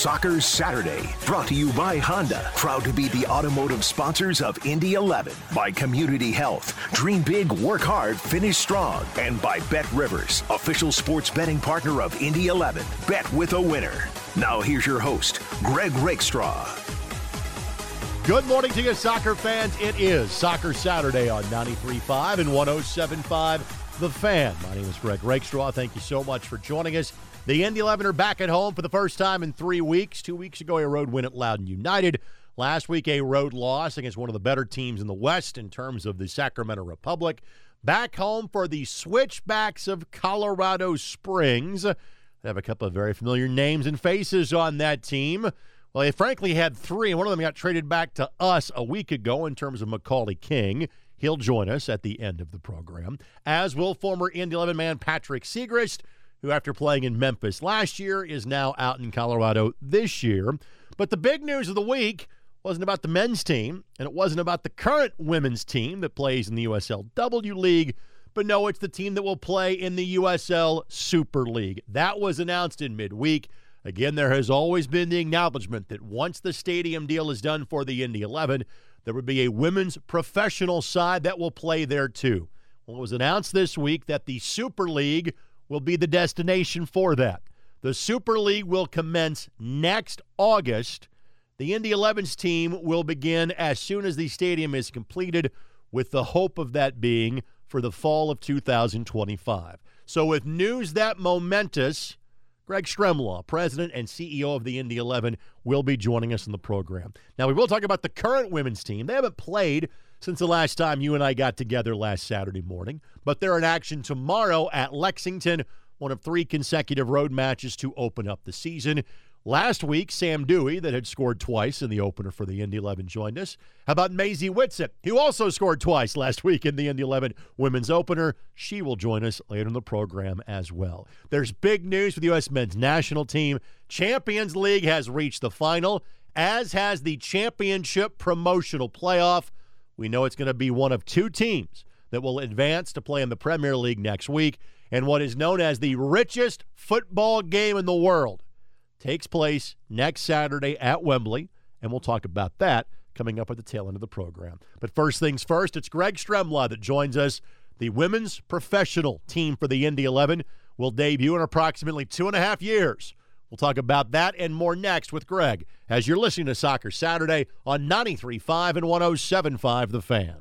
Soccer Saturday, brought to you by Honda, proud to be the automotive sponsors of Indy 11, by Community Health, dream big, work hard, finish strong, and by Bet Rivers, official sports betting partner of Indy 11. Bet with a winner. Now here's your host, Greg Rakestraw. Good morning to you, soccer fans. It is Soccer Saturday on 93.5 and 107.5 The Fan. My name is Greg Rakestraw. Thank you so much for joining us. The Indy 11 are back at home for the first time in 3 weeks. 2 weeks ago, a road win at Loudoun United. Last week, a road loss against one of the better teams in the West in terms of the Sacramento Republic. Back home for the Switchbacks of Colorado Springs. They have a couple of very familiar names and faces on that team. Well, they frankly had three, and one of them got traded back to us a week ago in terms of Macaulay King. He'll join us at the end of the program, as will former Indy 11 man Patrick Seagrist, who after playing in Memphis last year is now out in Colorado this year. But the big news of the week wasn't about the men's team, and it wasn't about the current women's team that plays in the USLW League, but no, it's the team that will play in the USL Super League. That was announced in midweek. Again, there has always been the acknowledgement that once the stadium deal is done for the Indy 11, there would be a women's professional side that will play there too. Well, it was announced this week that the Super League will be the destination for that. The Super League will commence next August. The Indy 11's team will begin as soon as the stadium is completed, with the hope of that being for the fall of 2025. So with news that momentous, Greg Stremlaw, president and CEO of the Indy 11, will be joining us in the program. Now, we will talk about the current women's team. They haven't played since the last time you and I got together last Saturday morning, but they're in action tomorrow at Lexington, one of three consecutive road matches to open up the season. Last week, Sam Dewey, that had scored twice in the opener for the Indy 11, joined us. How about Maisie Whitsett, who also scored twice last week in the Indy 11 women's opener? She will join us later in the program as well. There's big news for the U.S. men's national team. Champions League has reached the final, as has the championship promotional playoff. We know it's going to be one of two teams that will advance to play in the Premier League next week, and what is known as the richest football game in the world takes place next Saturday at Wembley, and we'll talk about that coming up at the tail end of the program. But first things first, it's Greg Stremlaw that joins us. The women's professional team for the Indy 11 will debut in approximately 2.5 years. We'll talk about that and more next with Greg as you're listening to Soccer Saturday on 93.5 and 107.5 The Fan.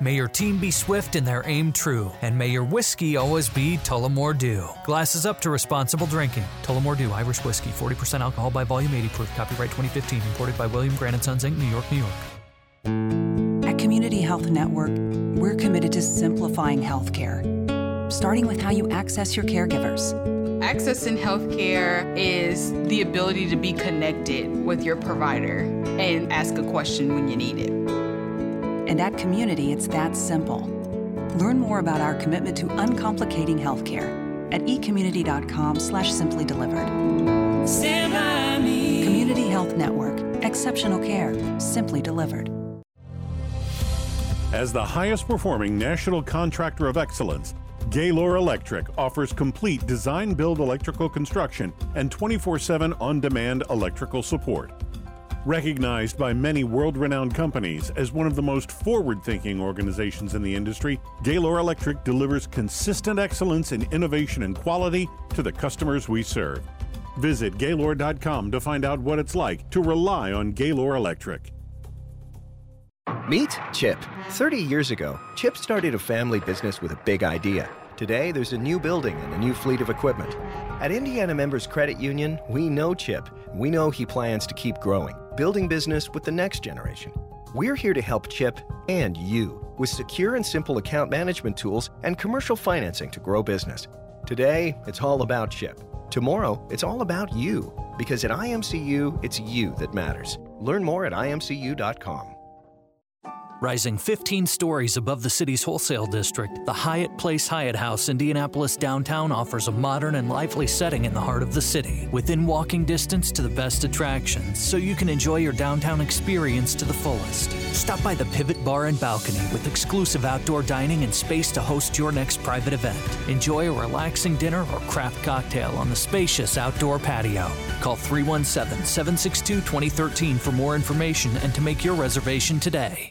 May your team be swift in their aim true, and may your whiskey always be Tullamore Dew. Glasses up to responsible drinking. Tullamore Dew Irish Whiskey, 40% alcohol by volume, 80 proof. Copyright 2015, imported by William Grant & Sons, Inc., New York, New York. At Community Health Network, we're committed to simplifying healthcare, starting with how you access your caregivers. Accessing healthcare is the ability to be connected with your provider and ask a question when you need it. And at Community, it's that simple. Learn more about our commitment to uncomplicating healthcare at ecommunity.com/simplydelivered. Stand by me. Community Health Network. Exceptional care. Simply delivered. As the highest performing national contractor of excellence, Gaylor Electric offers complete design-build electrical construction and 24/7 on-demand electrical support. Recognized by many world-renowned companies as one of the most forward-thinking organizations in the industry, Gaylor Electric delivers consistent excellence in innovation and quality to the customers we serve. Visit Gaylor.com to find out what it's like to rely on Gaylor Electric. Meet Chip. 30 years ago, Chip started a family business with a big idea. Today, there's a new building and a new fleet of equipment. At Indiana Members Credit Union, we know Chip. We know he plans to keep growing, building business with the next generation. We're here to help Chip and you with secure and simple account management tools and commercial financing to grow business. Today, it's all about Chip. Tomorrow, it's all about you, because at IMCU, it's you that matters. Learn more at imcu.com. Rising 15 stories above the city's wholesale district, the Hyatt Place Hyatt House Indianapolis downtown offers a modern and lively setting in the heart of the city, within walking distance to the best attractions, so you can enjoy your downtown experience to the fullest. Stop by the Pivot Bar and Balcony with exclusive outdoor dining and space to host your next private event. Enjoy a relaxing dinner or craft cocktail on the spacious outdoor patio. Call 317-762-2013 for more information and to make your reservation today.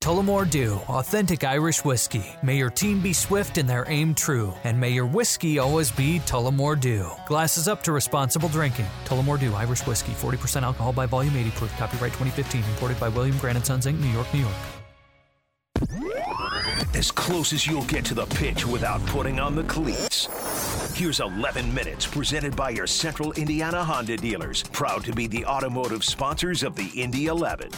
Tullamore Dew, authentic Irish whiskey. May your team be swift and their aim true. And may your whiskey always be Tullamore Dew. Glasses up to responsible drinking. Tullamore Dew, Irish whiskey, 40% alcohol by volume, 80 proof. Copyright 2015, imported by William Grant & Sons, Inc., New York, New York. As close as you'll get to the pitch without putting on the cleats. Here's 11 Minutes, presented by your Central Indiana Honda dealers. Proud to be the automotive sponsors of the Indy 11.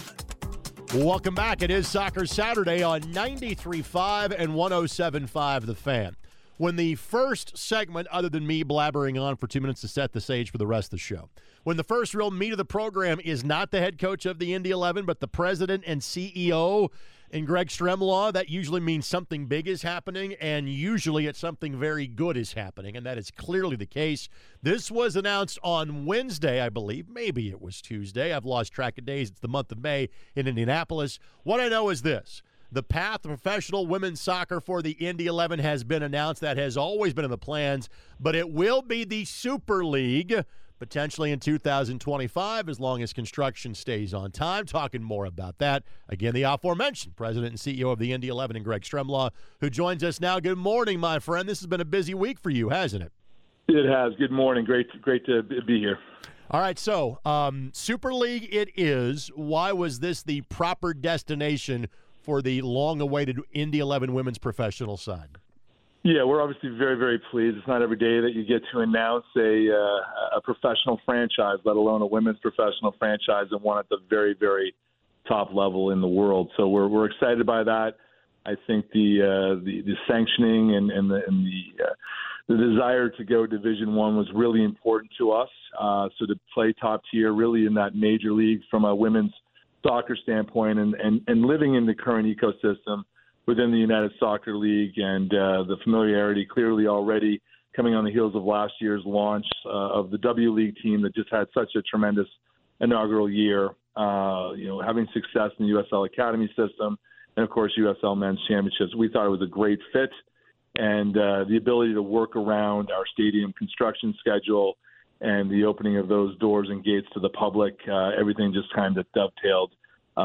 Welcome back. It is Soccer Saturday on 93.5 and 107.5 The Fan. When the first segment, other than me blabbering on for 2 minutes to set the stage for the rest of the show, when the first real meat of the program is not the head coach of the Indy 11, but the president and CEO, and Greg Stremlaw, that usually means something big is happening, and usually it's something very good is happening, and that is clearly the case. This was announced on Wednesday, I believe. Maybe it was Tuesday. I've lost track of days. It's the month of May in Indianapolis. What I know is this. The path to professional women's soccer for the Indy 11 has been announced. That has always been in the plans, but it will be the Super League, potentially in 2025, as long as construction stays on time. Talking more about that. Again, the aforementioned president and CEO of the Indy 11 and Greg Stremlaw, who joins us now. Good morning, my friend. This has been a busy week for you, hasn't it? It has. Good morning. Great to be here. All right, so Super League it is. Why was this the proper destination for the long-awaited Indy 11 women's professional side? Yeah, we're obviously very, very pleased. It's not every day that you get to announce a professional franchise, let alone a women's professional franchise, and one at the very, very top level in the world. So we're excited by that. I think the sanctioning and the desire to go Division I was really important to us. So to play top tier, really in that major league from a women's soccer standpoint, and living in the current ecosystem within the United Soccer League, and the familiarity clearly already coming on the heels of last year's launch of the W League team that just had such a tremendous inaugural year, having success in the USL Academy system, and of course USL Men's Championships. We thought it was a great fit, and the ability to work around our stadium construction schedule and the opening of those doors and gates to the public, everything just kind of dovetailed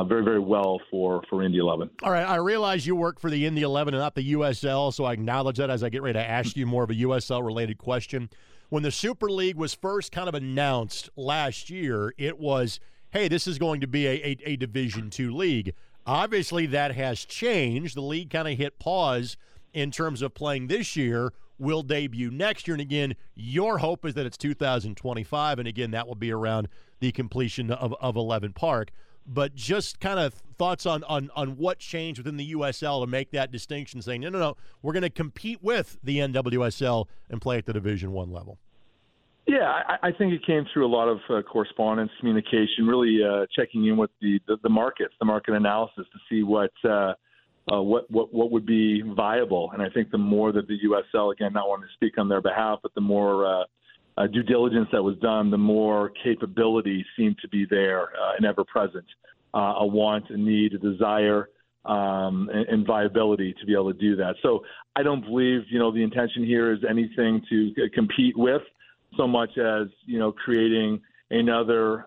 very, very well for Indy 11. All right, I realize you work for the Indy 11 and not the USL, so I acknowledge that as I get ready to ask you more of a USL-related question. When the Super League was first kind of announced last year, it was, hey, this is going to be a Division II league. Obviously, that has changed. The league kind of hit pause in terms of playing this year. Will debut next year, and again, your hope is that it's 2025, and again, that will be around the completion of Eleven Park. But just kind of thoughts on what changed within the USL to make that distinction, saying, no, we're going to compete with the NWSL and play at the Division I level. Yeah, I think it came through a lot of correspondence, communication, really checking in with the markets, the market analysis to see what would be viable. And I think the more that the USL, again, not wanting to speak on their behalf, but the more due diligence that was done, the more capability seemed to be there and ever present. A want, a need, a desire, and viability to be able to do that. So I don't believe, the intention here is anything to compete with so much as, creating another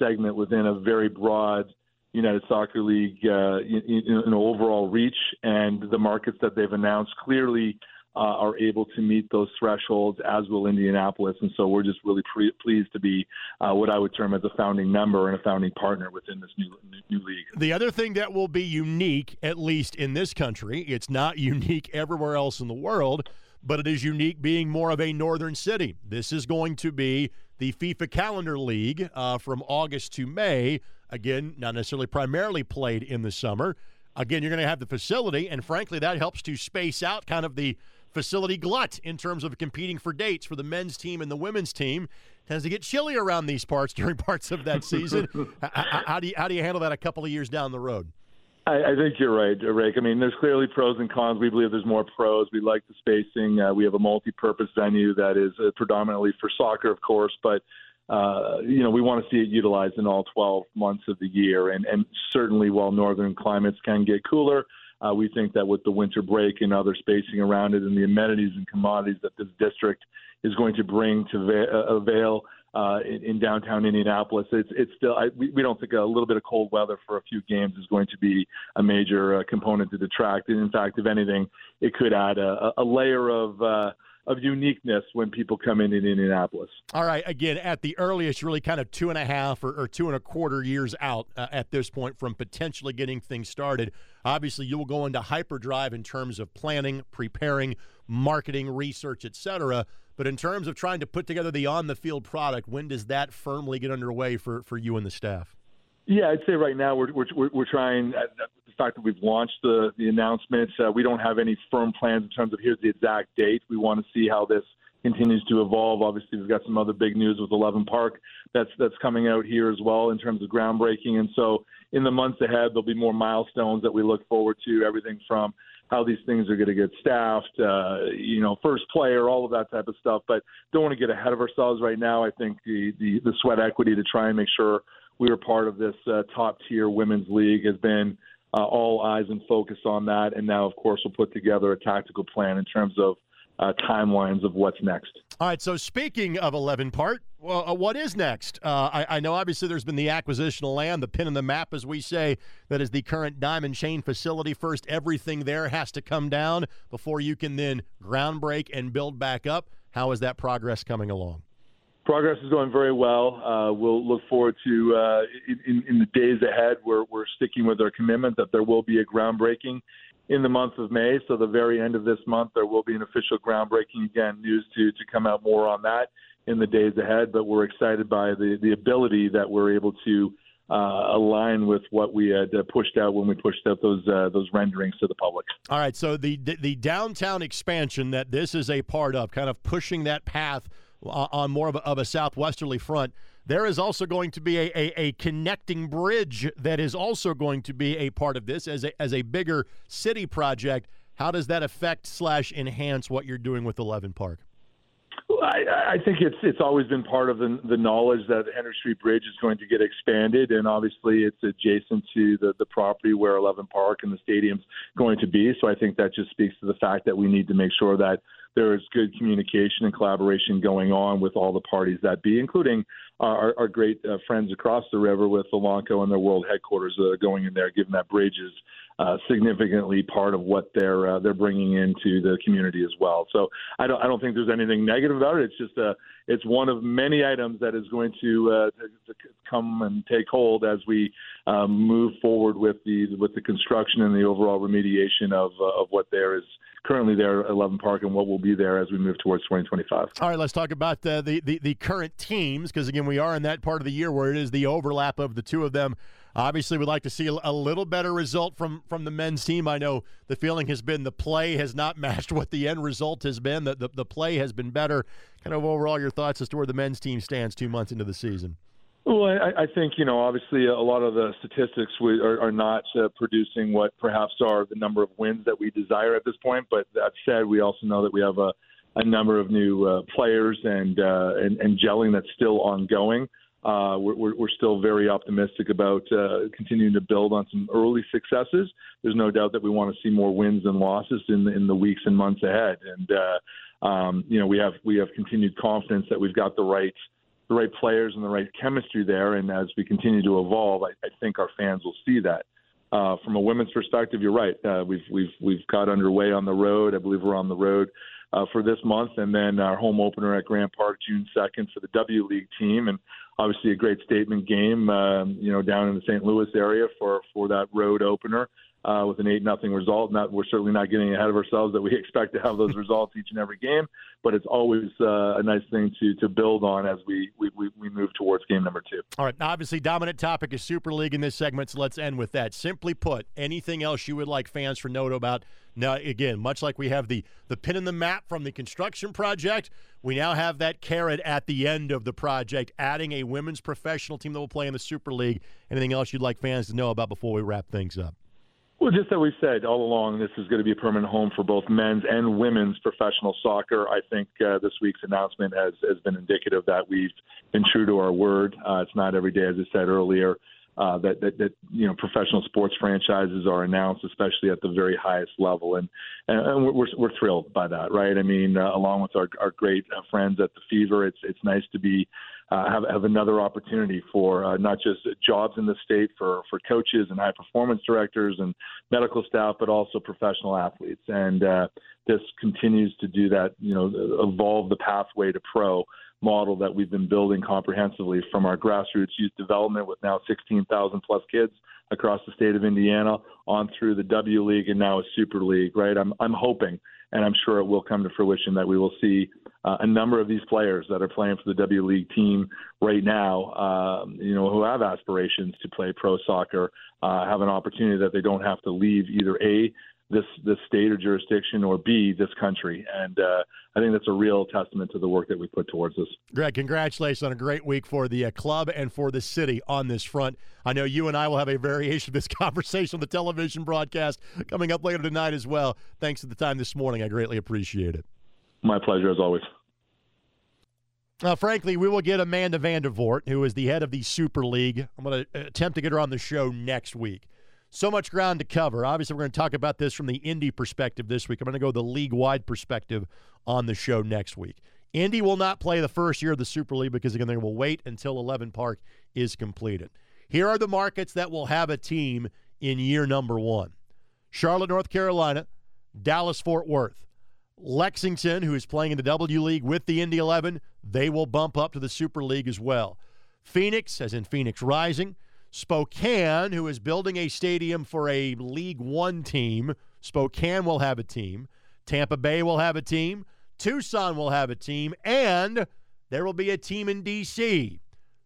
segment within a very broad United Soccer League overall reach, and the markets that they've announced clearly are able to meet those thresholds, as will Indianapolis. And so we're just really pleased to be what I would term as a founding member and a founding partner within this new league. The other thing that will be unique, at least in this country, it's not unique everywhere else in the world, but it is unique being more of a northern city. This is going to be the FIFA Calendar League from August to May. Again, not necessarily primarily played in the summer. Again, you're going to have the facility, and frankly, that helps to space out kind of the facility glut in terms of competing for dates for the men's team and the women's team. It tends to get chilly around these parts during parts of that season. How do you handle that a couple of years down the road? I think you're right, Rick. I mean, there's clearly pros and cons. We believe there's more pros. We like the spacing. We have a multi-purpose venue that is predominantly for soccer, of course, but we want to see it utilized in all 12 months of the year. And certainly while northern climates can get cooler, we think that with the winter break and other spacing around it and the amenities and commodities that this district is going to bring to avail in downtown Indianapolis, it's still we don't think a little bit of cold weather for a few games is going to be a major component to detract. And in fact, if anything, it could add a layer of uniqueness when people come in Indianapolis. All right, again, at the earliest, really kind of 2.5 or 2.25 years out at this point from potentially getting things started. Obviously, you will go into hyperdrive in terms of planning, preparing, marketing, research, et cetera. But in terms of trying to put together the on-the-field product, when does that firmly get underway for you and the staff? Yeah, I'd say right now we're trying the fact that we've launched the announcements. We don't have any firm plans in terms of here's the exact date. We want to see how this continues to evolve. Obviously, we've got some other big news with 11 Park that's coming out here as well in terms of groundbreaking. And so in the months ahead, there'll be more milestones that we look forward to, everything from how these things are going to get staffed, first player, all of that type of stuff. But don't want to get ahead of ourselves right now. I think the sweat equity to try and make sure we were part of this top-tier women's league has been all eyes and focus on that. And now, of course, we'll put together a tactical plan in terms of timelines of what's next. All right, so speaking of 11 Park, well, what is next? I know obviously there's been the acquisition of land, the pin in the map, as we say, that is the current Diamond Chain facility. First, everything there has to come down before you can then ground break and build back up. How is that progress coming along? Progress is going very well. We'll look forward to in the days ahead. We're sticking with our commitment that there will be a groundbreaking in the month of May. So the very end of this month, there will be an official groundbreaking. Again, news to come out more on that in the days ahead. But we're excited by the ability that we're able to align with what we had pushed out when we pushed out those renderings to the public. All right. So the downtown expansion that this is a part of, kind of pushing that path on more of a southwesterly front, there is also going to be a connecting bridge that is also going to be a part of this as a bigger city project. How does that affect / enhance what you're doing with 11 Park? I think it's always been part of the knowledge that Henry Street Bridge is going to get expanded, and obviously it's adjacent to the property where 11 Park and the stadium's going to be. So I think that just speaks to the fact that we need to make sure that there is good communication and collaboration going on with all the parties that be, including our great friends across the river with Elanco and their world headquarters that are going in there, given that bridge is significantly part of what they're bringing into the community as well. So I don't think there's anything negative about it. It's just it's one of many items that is going to come and take hold as we move forward with the construction and the overall remediation of what there is currently there at 11 Park and what will be there as we move towards 2025. All right, let's talk about the current teams, because again we are in that part of the year where it is the overlap of the two of them. Obviously, we'd like to see a little better result from the men's team. I know the feeling has been the play has not matched what the end result has been. The play has been better. Kind of overall your thoughts as to where the men's team stands 2 months into the season. Well, I think, obviously a lot of the statistics are not producing what perhaps are the number of wins that we desire at this point. But that said, we also know that we have a number of new players and gelling that's still ongoing. We're still very optimistic about continuing to build on some early successes. There's no doubt that we want to see more wins than losses in the weeks and months ahead. And we have continued confidence that we've got the right players and the right chemistry there. And as we continue to evolve, I think our fans will see that. From a women's perspective, you're right. We've got underway on the road. I believe we're on the road for this month, and then our home opener at Grand Park June 2nd for the W League team, and obviously a great statement game, down in the St. Louis area for that road opener with an 8-0 result. We're certainly not getting ahead of ourselves that we expect to have those results each and every game, but it's always a nice thing to build on as we move towards game number two. All right, obviously dominant topic is Super League in this segment, so let's end with that. Simply put, anything else you would like fans to know about? Now, again, much like we have the pin in the map from the construction project, we now have that carrot at the end of the project, adding a women's professional team that will play in the Super League. Anything else you'd like fans to know about before we wrap things up? Well, just that we've said all along, this is going to be a permanent home for both men's and women's professional soccer. I think this week's announcement has been indicative that we've been true to our word. It's not every day, as I said earlier, that professional sports franchises are announced, especially at the very highest level, and we're thrilled by that, right? I mean, along with our great friends at the Fever, it's nice to be have another opportunity for not just jobs in the state for coaches and high performance directors and medical staff, but also professional athletes, and this continues to do that. Evolve the pathway to pro model that we've been building comprehensively from our grassroots youth development with now 16,000 plus kids across the state of Indiana on through the W League and now a Super League, right? I'm hoping, and I'm sure it will come to fruition, that we will see a number of these players that are playing for the W League team right now, who have aspirations to play pro soccer, have an opportunity that they don't have to leave either A, this state or jurisdiction, or B, this country. And I think that's a real testament to the work that we put towards this. Greg, congratulations on a great week for the club and for the city on this front. I know you and I will have a variation of this conversation on the television broadcast coming up later tonight as well. Thanks for the time this morning. I greatly appreciate it. My pleasure, as always. Frankly, we will get Amanda Vandervoort, who is the head of the Super League. I'm going to attempt to get her on the show next week. So much ground to cover. Obviously, we're going to talk about this from the Indy perspective this week. I'm going to go the league-wide perspective on the show next week. Indy will not play the first year of the Super League because, again, they will wait until 11 Park is completed. Here are the markets that will have a team in year number one. Charlotte, North Carolina, Dallas, Fort Worth. Lexington, who is playing in the W League with the Indy 11, they will bump up to the Super League as well. Phoenix, as in Phoenix Rising. Spokane, who is building a stadium for a League One team, Spokane will have a team. Tampa Bay will have a team. Tucson will have a team. And there will be a team in D.C.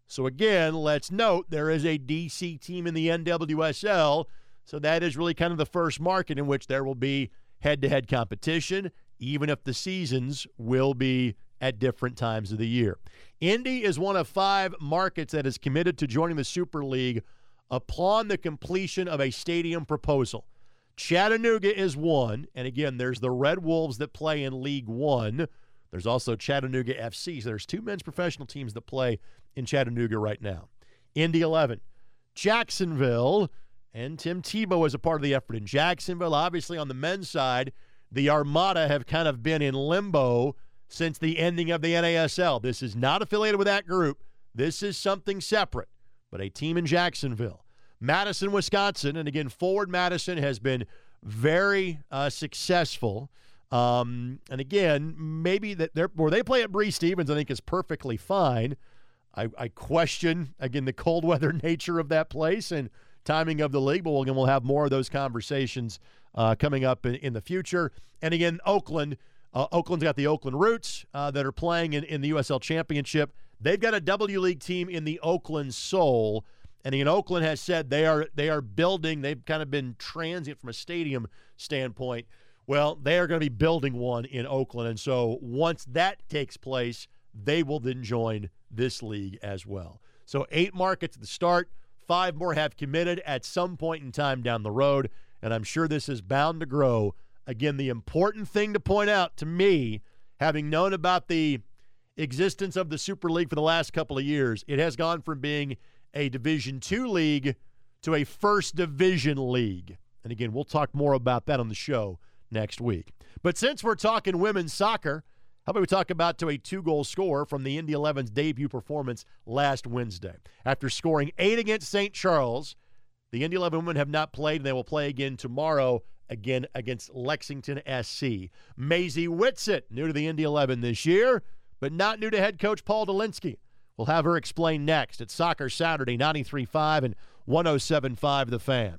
So, again, let's note there is a D.C. team in the NWSL. So that is really kind of the first market in which there will be head-to-head competition, even if the seasons will be at different times of the year. Indy is one of 5 markets that is committed to joining the Super League upon the completion of a stadium proposal. Chattanooga is one, and again, there's the Red Wolves that play in League One. There's also Chattanooga FC, so there's 2 men's professional teams that play in Chattanooga right now. Indy 11, Jacksonville, and Tim Tebow is a part of the effort in Jacksonville. Obviously, on the men's side, the Armada have kind of been in limbo since the ending of the NASL. This is not affiliated with that group. This is something separate, but a team in Jacksonville. Madison, Wisconsin, and again, Forward Madison has been very successful. And again, maybe where they play at Bree Stevens, I think is perfectly fine. I question, again, the cold weather nature of that place and timing of the league, but we'll have more of those conversations coming up in the future. And again, Oakland. Oakland's got the Oakland Roots that are playing in the USL Championship. They've got a W League team in the Oakland Soul, and Oakland has said they are building. They've kind of been transient from a stadium standpoint. Well, they are going to be building one in Oakland, and so once that takes place, they will then join this league as well. So 8 markets at the start, 5 more have committed at some point in time down the road, and I'm sure this is bound to grow. Again, the important thing to point out to me, having known about the existence of the Super League for the last couple of years, it has gone from being a Division II league to a First Division league. And again, we'll talk more about that on the show next week. But since we're talking women's soccer, how about we talk about a 2-goal scorer from the Indy 11's debut performance last Wednesday. After scoring 8 against St. Charles, The Indy 11 women have not played, and they will play again tomorrow, again against Lexington SC. Maisie Whitsett, new to the Indy 11 this year, but not new to head coach Paul Dolinsky. We'll have her explain next. It's Soccer Saturday, 93.5 and 107.5 The Fan.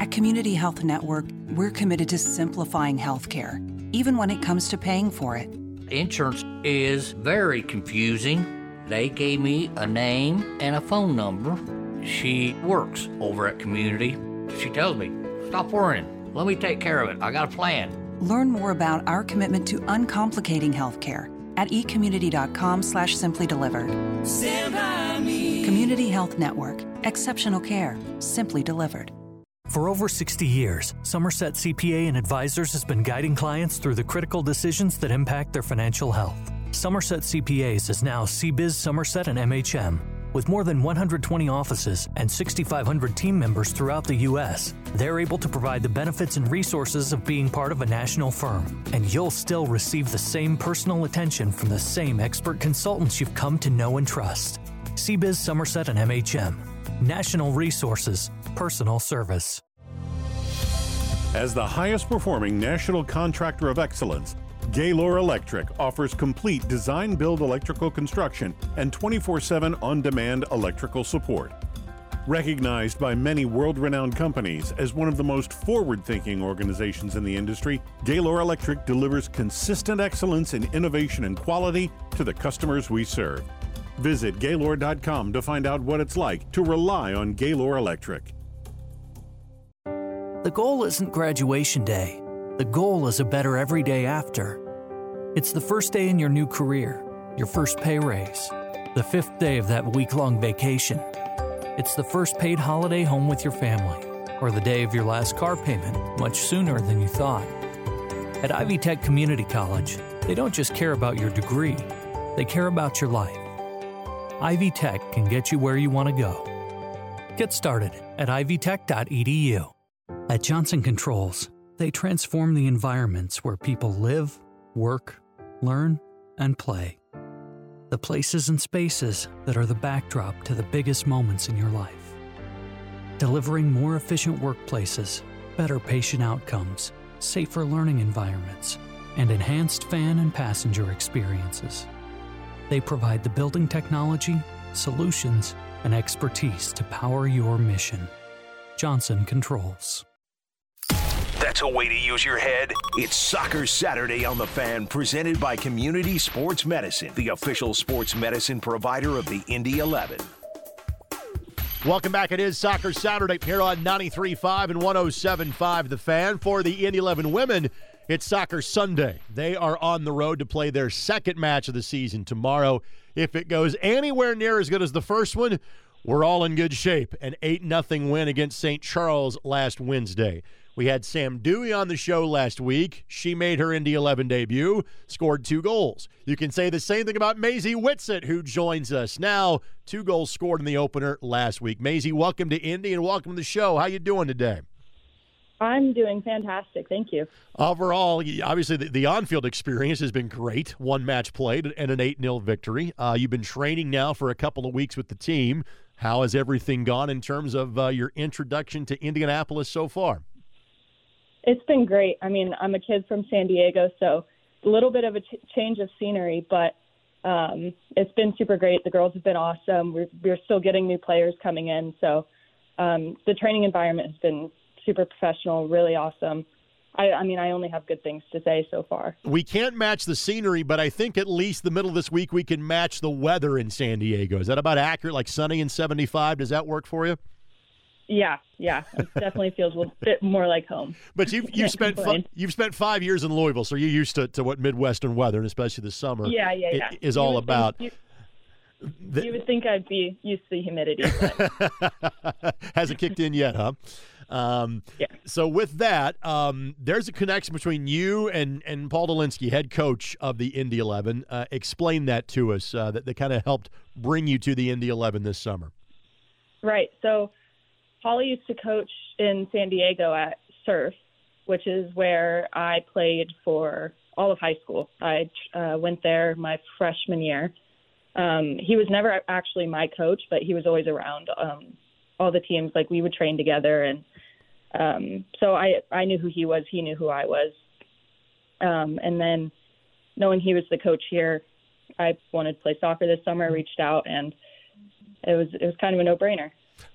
At Community Health Network, we're committed to simplifying healthcare, even when it comes to paying for it. Insurance is very confusing. They gave me a name and a phone number. She works over at Community. She tells me, stop worrying. Let me take care of it. I got a plan. Learn more about our commitment to uncomplicating healthcare at ecommunity.com/simplydelivered. Stand by me. Community Health Network. Exceptional care. Simply delivered. For over 60 years, Somerset CPA and Advisors has been guiding clients through the critical decisions that impact their financial health. Somerset CPAs is now CBiz Somerset and MHM. With more than 120 offices and 6,500 team members throughout the U.S., they're able to provide the benefits and resources of being part of a national firm. And you'll still receive the same personal attention from the same expert consultants you've come to know and trust. CBiz Somerset and MHM. National resources. Personal service. As the highest performing national contractor of excellence, Gaylor Electric offers complete design-build electrical construction and 24/7 on-demand electrical support. Recognized by many world-renowned companies as one of the most forward-thinking organizations in the industry, Gaylor Electric delivers consistent excellence in innovation and quality to the customers we serve. Visit Gaylor.com to find out what it's like to rely on Gaylor Electric. The goal isn't graduation day. The goal is a better every day after. It's the first day in your new career, your first pay raise, the fifth day of that week-long vacation. It's the first paid holiday home with your family, or the day of your last car payment much sooner than you thought. At Ivy Tech Community College, they don't just care about your degree, they care about your life. Ivy Tech can get you where you want to go. Get started at ivytech.edu. At Johnson Controls, they transform the environments where people live, work, learn, and play. The places and spaces that are the backdrop to the biggest moments in your life. Delivering more efficient workplaces, better patient outcomes, safer learning environments, and enhanced fan and passenger experiences. They provide the building technology, solutions, and expertise to power your mission. Johnson Controls. That's a way to use your head. It's Soccer Saturday on The Fan, presented by Community Sports Medicine, the official sports medicine provider of the Indy 11. Welcome back. It is Soccer Saturday here on 93.5 and 107.5 The Fan. For the Indy 11 women, it's Soccer Sunday. They are on the road to play their second match of the season tomorrow. If it goes anywhere near as good as the first one, we're all in good shape. An 8-0 win against St. Charles last Wednesday. We had Sam Dewey on the show last week. She made her Indy 11 debut, scored 2 goals. You can say the same thing about Maisie Whitsett, who joins us now. 2 goals scored in the opener last week. Maisie, welcome to Indy and welcome to the show. How you doing today? I'm doing fantastic. Thank you. Overall, obviously, the on-field experience has been great. 1 match played and an 8-0 victory. You've been training now for a couple of weeks with the team. How has everything gone in terms of your introduction to Indianapolis so far? It's been great. I mean, I'm a kid from San Diego, so a little bit of a change of scenery, but it's been super great. The girls have been awesome. We're still getting new players coming in, so the training environment has been super professional, really awesome. I mean, I only have good things to say so far. We can't match the scenery, but I think at least the middle of this week we can match the weather in San Diego. Is that about accurate, like sunny and 75? Does that work for you? Yeah, it definitely feels a bit more like home. But you've spent 5 years in Louisville, so you're used to what Midwestern weather, and especially the summer, is all about. You would think I'd be used to the humidity. But. Hasn't kicked in yet, huh? Yeah. So with that, there's a connection between you and Paul Dolinsky, head coach of the Indy 11. Explain that to us, that kind of helped bring you to the Indy 11 this summer. Right. So Paul used to coach in San Diego at Surf, which is where I played for all of high school. I went there my freshman year. He was never actually my coach, but he was always around all the teams. Like, we would train together. And so I knew who he was. He knew who I was. And then knowing he was the coach here, I wanted to play soccer this summer. I reached out, and it was kind of a no-brainer.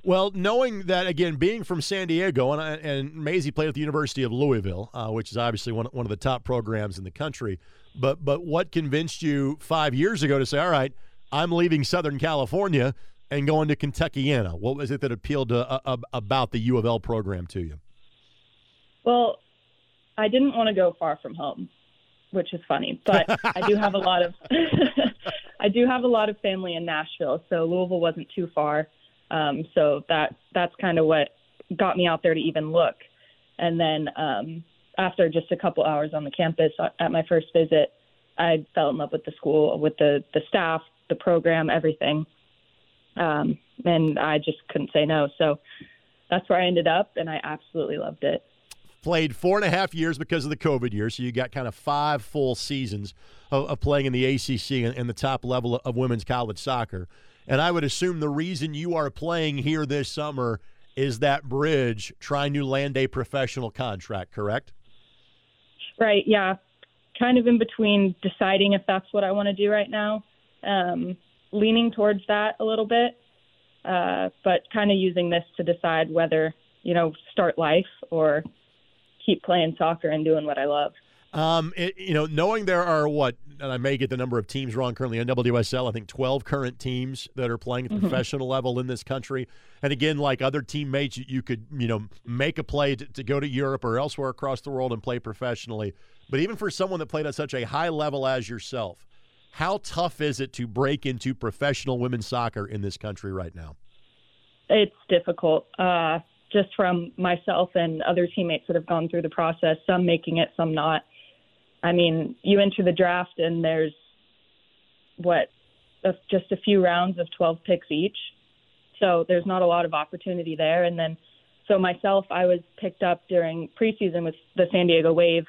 Well, knowing that, again, being from San Diego, and Maisie played at the University of Louisville, which is obviously one of the top programs in the country, but what convinced you 5 years ago to say, all right, I'm leaving Southern California and going to Kentuckiana? What was it that appealed to, about the U of L program to you? Well, I didn't want to go far from home, which is funny, but I do have a lot of family in Nashville, so Louisville wasn't too far. So that's kind of what got me out there to even look. And then after just a couple hours on the campus at my first visit, I fell in love with the school, with the staff, the program, everything. And I just couldn't say no. So that's where I ended up, and I absolutely loved it. Played 4.5 years because of the COVID year, so you got kind of 5 full seasons of playing in the ACC and the top level of women's college soccer. And I would assume the reason you are playing here this summer is that bridge, trying to land a professional contract, correct? Right, yeah. Kind of in between deciding if that's what I want to do right now, leaning towards that a little bit, but kind of using this to decide whether, start life or keep playing soccer and doing what I love. Knowing there are and I may get the number of teams wrong currently in WSL, I think 12 current teams that are playing at the professional level in this country. And again, like other teammates, you could, make a play to go to Europe or elsewhere across the world and play professionally. But even for someone that played at such a high level as yourself, how tough is it to break into professional women's soccer in this country right now? It's difficult. Just from myself and other teammates that have gone through the process, some making it, some not. I mean, you enter the draft and there's, just a few rounds of 12 picks each. So there's not a lot of opportunity there. And then, so myself, I was picked up during preseason with the San Diego Wave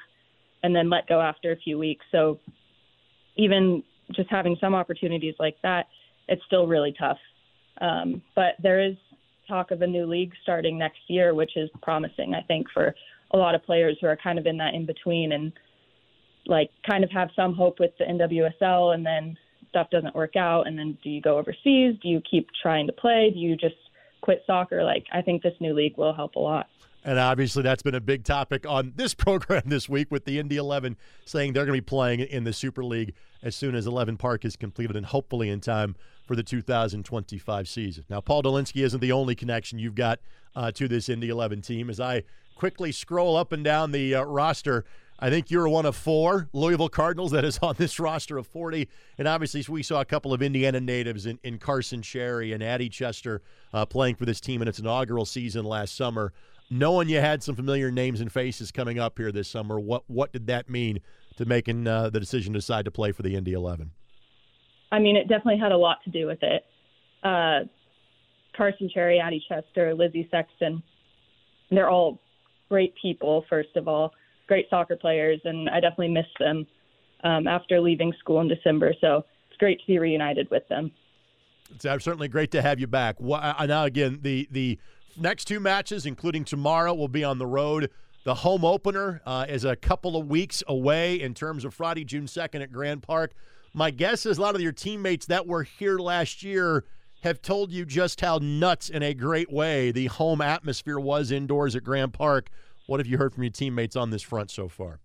and then let go after a few weeks. So even just having some opportunities like that, it's still really tough. But there is talk of a new league starting next year, which is promising, I think, for a lot of players who are kind of in that in-between and like kind of have some hope with the NWSL, and then stuff doesn't work out. And then do you go overseas? Do you keep trying to play? Do you just quit soccer? Like, I think this new league will help a lot. And obviously that's been a big topic on this program this week with the Indy 11 saying they're going to be playing in the Super League as soon as Eleven Park is completed and hopefully in time for the 2025 season. Now, Paul Dolinsky isn't the only connection you've got to this Indy 11 team. As I quickly scroll up and down the roster, I think you're one of 4 Louisville Cardinals that is on this roster of 40. And obviously we saw a couple of Indiana natives in Carson Cherry and Addie Chester playing for this team in its inaugural season last summer. Knowing you had some familiar names and faces coming up here this summer, what did that mean to making the decision to decide to play for the Indy 11? I mean, it definitely had a lot to do with it. Carson Cherry, Addie Chester, Lizzie Sexton, they're all great people, first of all. Great soccer players, and I definitely miss them after leaving school in December. So it's great to be reunited with them. It's certainly great to have you back. Now, again, the next 2 matches, including tomorrow, will be on the road. The home opener is a couple of weeks away in terms of Friday, June 2nd at Grand Park. My guess is a lot of your teammates that were here last year have told you just how nuts in a great way the home atmosphere was indoors at Grand Park. What have you heard from your teammates on this front so far?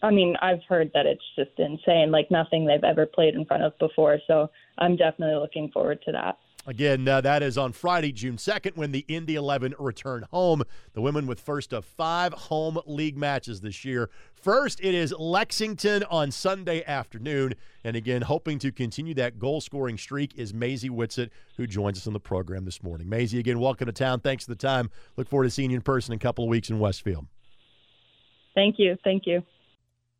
I mean, I've heard that it's just insane, like nothing they've ever played in front of before. So I'm definitely looking forward to that. Again, that is on Friday, June 2nd, when the Indy 11 return home. The women with first of 5 home league matches this year. First, it is Lexington on Sunday afternoon. And again, hoping to continue that goal-scoring streak is Maisie Whitsett, who joins us on the program this morning. Maisie, again, welcome to town. Thanks for the time. Look forward to seeing you in person in a couple of weeks in Westfield. Thank you. Thank you.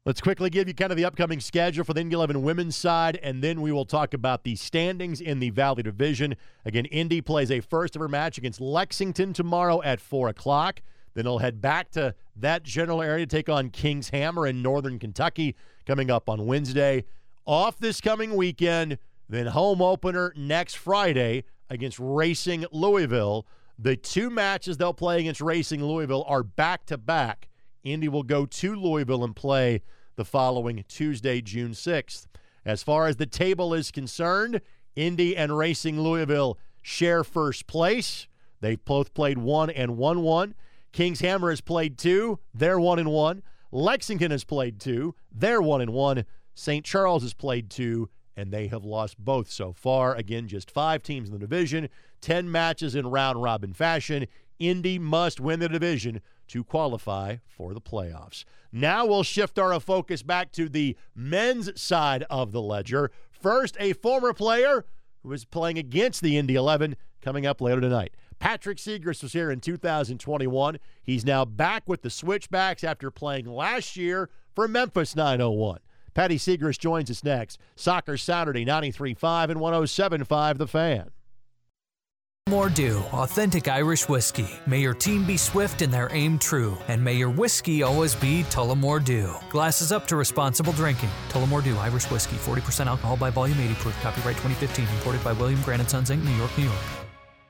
Let's quickly give you kind of the upcoming schedule for the Indy 11 women's side, and then we will talk about the standings in the Valley Division. Again, Indy plays a first-ever match against Lexington tomorrow at 4 o'clock. Then they'll head back to that general area to take on Kings Hammer in northern Kentucky coming up on Wednesday. Off this coming weekend, then home opener next Friday against Racing Louisville. The two matches they'll play against Racing Louisville are back-to-back. Indy will go to Louisville and play the following Tuesday, June 6th. As far as the table is concerned, Indy and Racing Louisville share first place. They've both played 1-1-1. Kings Hammer has played 2. They're 1-1. Lexington has played 2. They're 1-1. St. Charles has played 2, and they have lost both so far. Again, just 5 teams in the division, 10 matches in round-robin fashion. Indy must win the division to qualify for the playoffs. Now we'll shift our focus back to the men's side of the ledger. First, a former player who is playing against the Indy 11 coming up later tonight. Patrick Seagrist was here in 2021. He's now back with the Switchbacks after playing last year for Memphis 901. Patty Seagrist joins us next. Soccer Saturday, 93.5 and 107.5 The Fan. Tullamore Dew, authentic Irish whiskey. May your team be swift and their aim true. And may your whiskey always be Tullamore Dew. Glasses up to responsible drinking. Tullamore Dew, Irish whiskey, 40% alcohol by volume, 80 proof. Copyright 2015, imported by William Grant & Sons, Inc., New York, New York.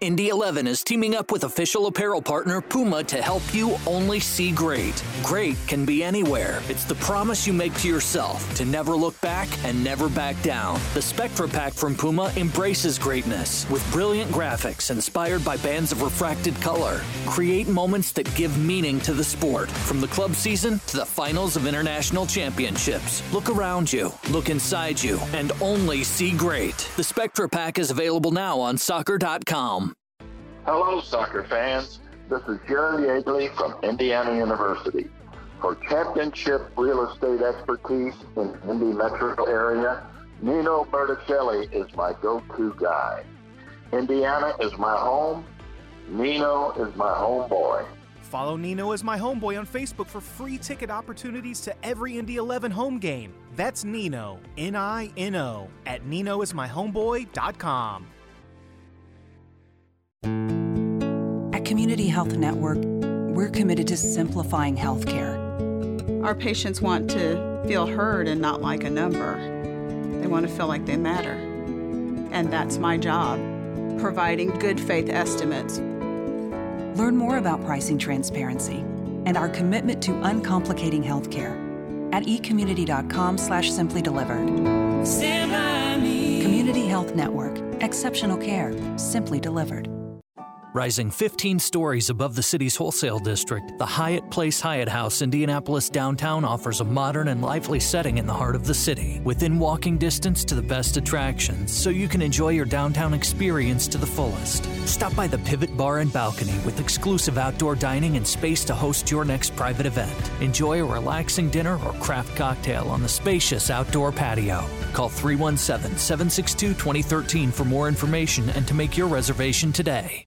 Indy 11 is teaming up with official apparel partner Puma to help you only see great. Great can be anywhere. It's the promise you make to yourself to never look back and never back down. The Spectra Pack from Puma embraces greatness with brilliant graphics inspired by bands of refracted color. Create moments that give meaning to the sport, from the club season to the finals of international championships. Look around you, look inside you, and only see great. The Spectra Pack is available now on soccer.com. Hello, soccer fans. This is Jerry Agley from Indiana University. For championship real estate expertise in the Indy metro area, Nino Berticelli is my go-to guy. Indiana is my home. Nino is my homeboy. Follow Nino is my homeboy on Facebook for free ticket opportunities to every Indy 11 home game. That's Nino, N-I-N-O, at ninoismyhomeboy.com. At Community Health Network, we're committed to simplifying healthcare. Our patients want to feel heard and not like a number. They want to feel like they matter. And that's my job, providing good faith estimates. Learn more about pricing transparency and our commitment to uncomplicating healthcare at ecommunity.com/simplydelivered. Stand by me. Community Health Network. Exceptional care. Simply delivered. Rising 15 stories above the city's wholesale district, the Hyatt Place Hyatt House, Indianapolis downtown offers a modern and lively setting in the heart of the city, within walking distance to the best attractions, so you can enjoy your downtown experience to the fullest. Stop by the Pivot Bar and Balcony with exclusive outdoor dining and space to host your next private event. Enjoy a relaxing dinner or craft cocktail on the spacious outdoor patio. Call 317-762-2013 for more information and to make your reservation today.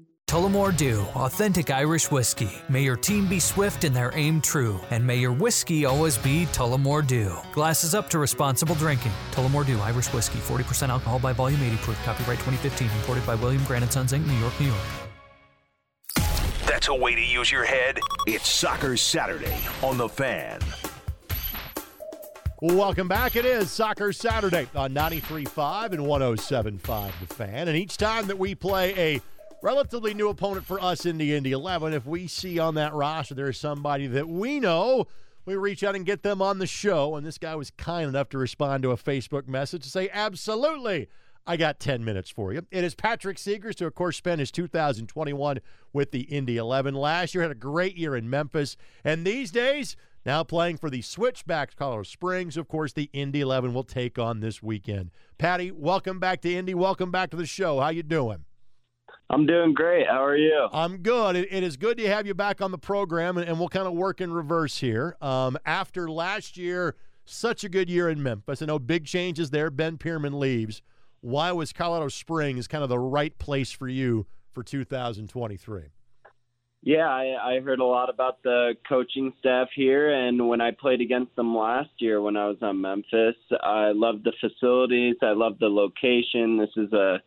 Tullamore Dew, authentic Irish whiskey. May your team be swift and their aim true. And may your whiskey always be Tullamore Dew. Glasses up to responsible drinking. Tullamore Dew, Irish whiskey, 40% alcohol by volume, 80 proof. Copyright 2015, imported by William Grant & Sons, Inc., New York, New York. That's a way to use your head. It's Soccer Saturday on The Fan. Welcome back. It is Soccer Saturday on 93.5 and 107.5 The Fan. And each time that we play a relatively new opponent for us in the Indy 11, if we see on that roster there is somebody that we know, we reach out and get them on the show. And this guy was kind enough to respond to a Facebook message to say, absolutely, I got 10 minutes for you. It is Patrick Seagrist, who, of course, spent his 2021 with the Indy 11. Last year had a great year in Memphis. And these days, now playing for the Switchbacks, Colorado Springs. Of course, the Indy 11 will take on this weekend. Patty, welcome back to Indy. Welcome back to the show. How you doing? I'm doing great. How are you? I'm good. It is good to have you back on the program, and we'll kind of work in reverse here. After last year, such a good year in Memphis. I know big changes there. Ben Pierman leaves. Why was Colorado Springs kind of the right place for you for 2023? Yeah, I heard a lot about the coaching staff here, and when I played against them last year when I was on Memphis, I loved the facilities. I loved the location. This is a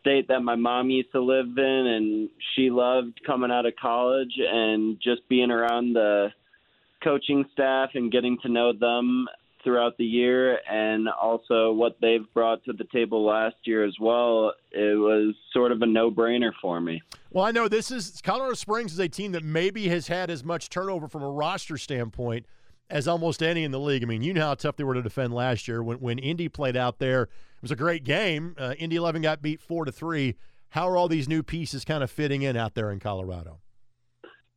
state that my mom used to live in, and she loved coming out of college, and just being around the coaching staff and getting to know them throughout the year, and also what they've brought to the table last year as well. It was sort of a no-brainer for me. Well, I know this is Colorado Springs is a team that maybe has had as much turnover from a roster standpoint as almost any in the league. I mean, you know how tough they were to defend last year. When Indy played out there, it was a great game. Indy 11 got beat 4-3. How are all these new pieces kind of fitting in out there in Colorado?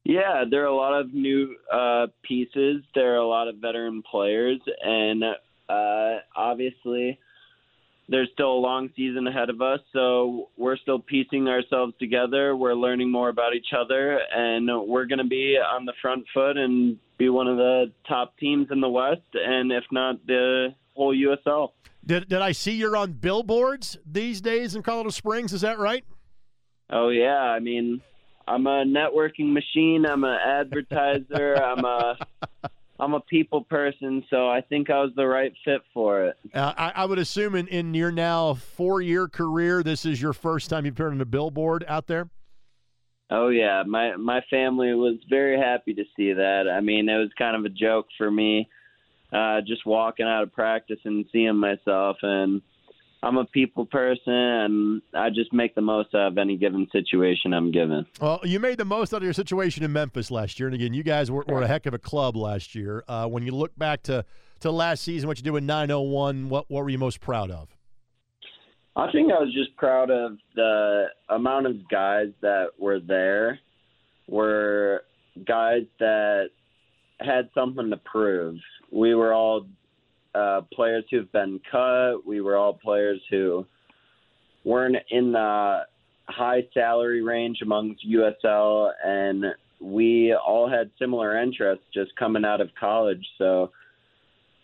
Yeah, there are a lot of new pieces. There are a lot of veteran players, and obviously there's still a long season ahead of us, so we're still piecing ourselves together. We're learning more about each other, and we're going to be on the front foot and be one of the top teams in the West, and if not, the whole USL. Did I see you're on billboards these days in Colorado Springs? Is that right? Oh, yeah. I mean, I'm a networking machine. I'm an advertiser. I'm a people person, so I think I was the right fit for it. I would assume in your now 4-year career, this is your first time you've appeared on a billboard out there? Oh, yeah. My family was very happy to see that. I mean, it was kind of a joke for me just walking out of practice and seeing myself, and I'm a people person, and I just make the most out of any given situation I'm given. Well, you made the most out of your situation in Memphis last year, and again, you guys were a heck of a club last year. When you look back to last season, what you did with 901, what were you most proud of? I think I was just proud of the amount of guys that were there were guys that had something to prove. We were all players who've been cut. We were all players who weren't in the high salary range amongst USL, and we all had similar interests just coming out of college. So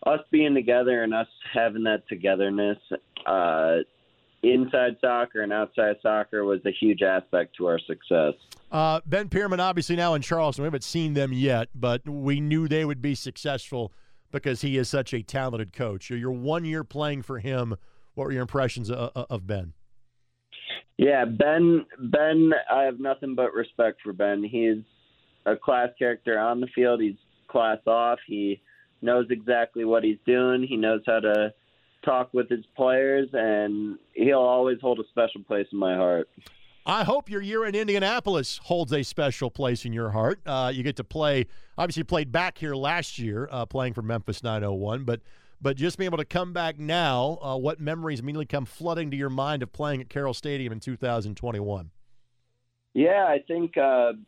us being together and us having that togetherness inside soccer and outside soccer was a huge aspect to our success. Ben Pierman obviously now in Charleston. We haven't seen them yet, but we knew they would be successful because he is such a talented coach. Your 1 year playing for him, what were your impressions of Ben? Yeah, Ben, I have nothing but respect for Ben. He's a class character on the field. He's class off. He knows exactly what he's doing. He knows how to talk with his players, and he'll always hold a special place in my heart. I hope your year in Indianapolis holds a special place in your heart. You get to play, obviously you played back here last year, playing for Memphis 901, but just being able to come back now, what memories immediately come flooding to your mind of playing at Carroll Stadium in 2021? Yeah, I think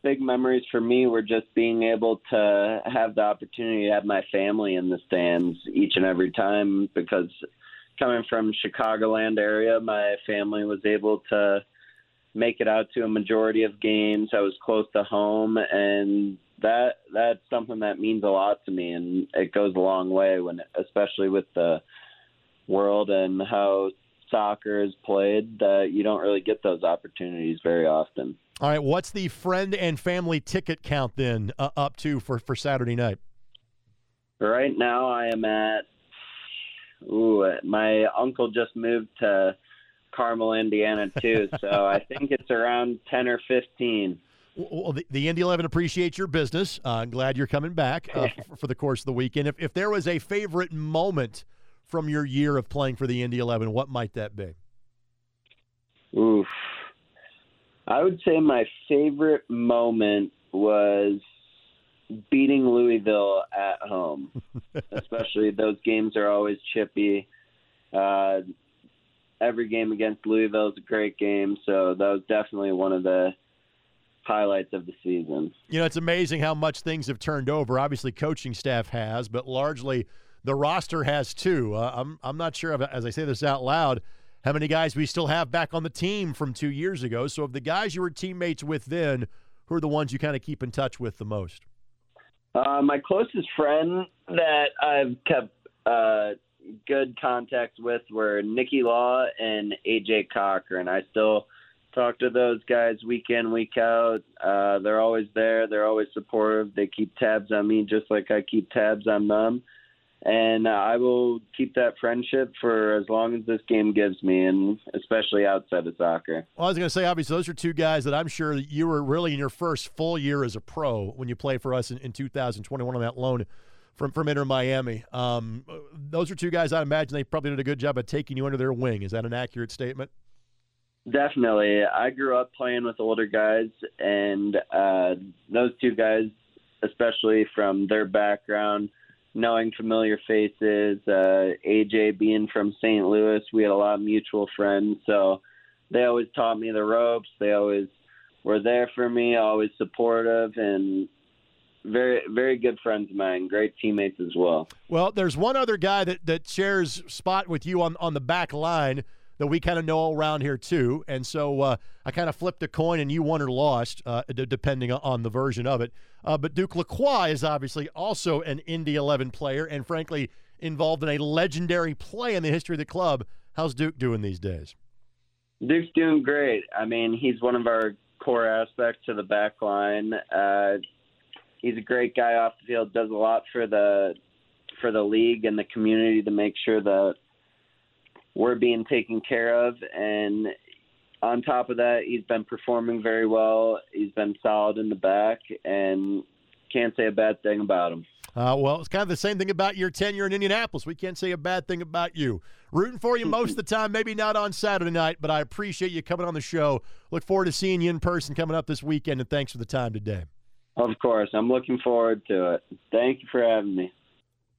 big memories for me were just being able to have the opportunity to have my family in the stands each and every time, because coming from Chicagoland area, my family was able to make it out to a majority of games. I was close to home, and that's something that means a lot to me, and it goes a long way, when especially with the world and how soccer is played, that you don't really get those opportunities very often. All right, what's the friend and family ticket count then up to for Saturday night? Right now I am at my uncle just moved to Carmel, Indiana, too, so I think it's around 10 or 15. Well, the Indy 11 appreciates your business. I'm glad you're coming back for the course of the weekend. If there was a favorite moment from your year of playing for the Indy 11, what might that be? Oof. I would say my favorite moment was beating Louisville at home. Especially those games are always chippy. Every game against Louisville is a great game, so that was definitely one of the highlights of the season. You know, it's amazing how much things have turned over. Obviously, coaching staff has, but largely the roster has too. I'm not sure, as I say this out loud, how many guys we still have back on the team from 2 years ago. So of the guys you were teammates with then, who are the ones you kind of keep in touch with the most? My closest friend that I've kept good contact with were Nikki Law and AJ Cochran. I still talk to those guys week in, week out. They're always there. They're always supportive. They keep tabs on me just like I keep tabs on them. And I will keep that friendship for as long as this game gives me, and especially outside of soccer. Well, I was going to say, obviously, those are two guys that I'm sure that you were really in your first full year as a pro when you played for us in 2021 on that loan from Inter Miami. Those are two guys I imagine they probably did a good job of taking you under their wing. Is that an accurate statement? Definitely. I grew up playing with older guys, and those two guys, especially from their background, knowing familiar faces, AJ being from St. Louis, we had a lot of mutual friends. So they always taught me the ropes. They always were there for me, always supportive, and very, very good friends of mine, great teammates as well. Well, there's one other guy that shares spot with you on the back line that we kind of know around here too. And so I kind of flipped a coin and you won or lost, depending on the version of it. But Duke Lacroix is obviously also an Indy 11 player and, frankly, involved in a legendary play in the history of the club. How's Duke doing these days? Duke's doing great. I mean, he's one of our core aspects to the back line. He's a great guy off the field, does a lot for the league and the community to make sure that we're being taken care of. And on top of that, he's been performing very well. He's been solid in the back, and can't say a bad thing about him. Well, it's kind of the same thing about your tenure in Indianapolis. We can't say a bad thing about you. Rooting for you most of the time, maybe not on Saturday night, but I appreciate you coming on the show. Look forward to seeing you in person coming up this weekend, and thanks for the time today. Of course. I'm looking forward to it. Thank you for having me.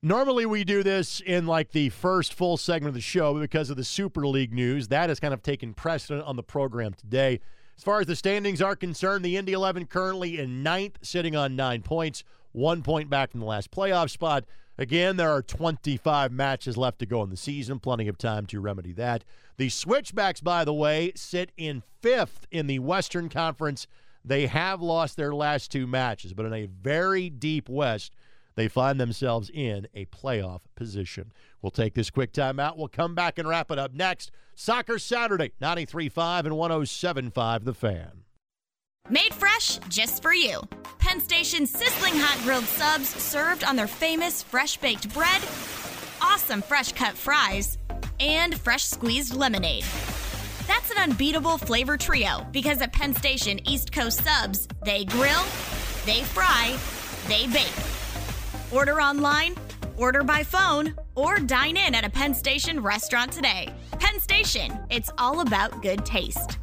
Normally we do this in like the first full segment of the show, but because of the Super League news, that has kind of taken precedent on the program today. As far as the standings are concerned, the Indy 11 currently in ninth, sitting on 9 points, 1 point back from the last playoff spot. Again, there are 25 matches left to go in the season, plenty of time to remedy that. The Switchbacks, by the way, sit in fifth in the Western Conference. They have lost their last two matches, but in a very deep West, they find themselves in a playoff position. We'll take this quick time out. We'll come back and wrap it up next. Soccer Saturday, 93.5 and 107.5 The Fan. Made fresh just for you. Penn Station's sizzling hot grilled subs served on their famous fresh-baked bread, awesome fresh-cut fries, and fresh-squeezed lemonade. That's an unbeatable flavor trio because at Penn Station East Coast Subs, they grill, they fry, they bake. Order online, order by phone, or dine in at a Penn Station restaurant today. Penn Station, it's all about good taste.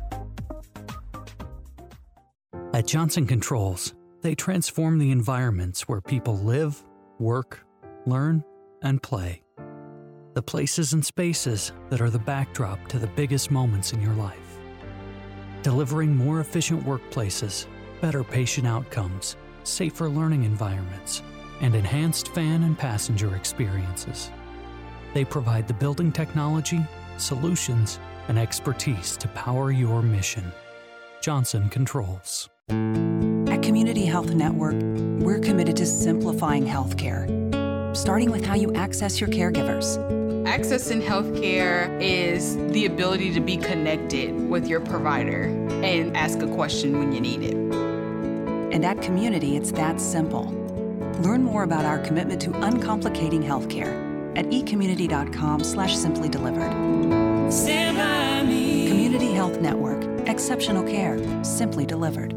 At Johnson Controls, they transform the environments where people live, work, learn, and play. The places and spaces that are the backdrop to the biggest moments in your life. Delivering more efficient workplaces, better patient outcomes, safer learning environments, and enhanced fan and passenger experiences. They provide the building technology, solutions, and expertise to power your mission. Johnson Controls. At Community Health Network, we're committed to simplifying healthcare, starting with how you access your caregivers. Accessing healthcare is the ability to be connected with your provider and ask a question when you need it. And at Community, it's that simple. Learn more about our commitment to uncomplicating healthcare at ecommunity.com/simplydelivered. Community Health Network. Exceptional care. Simply delivered.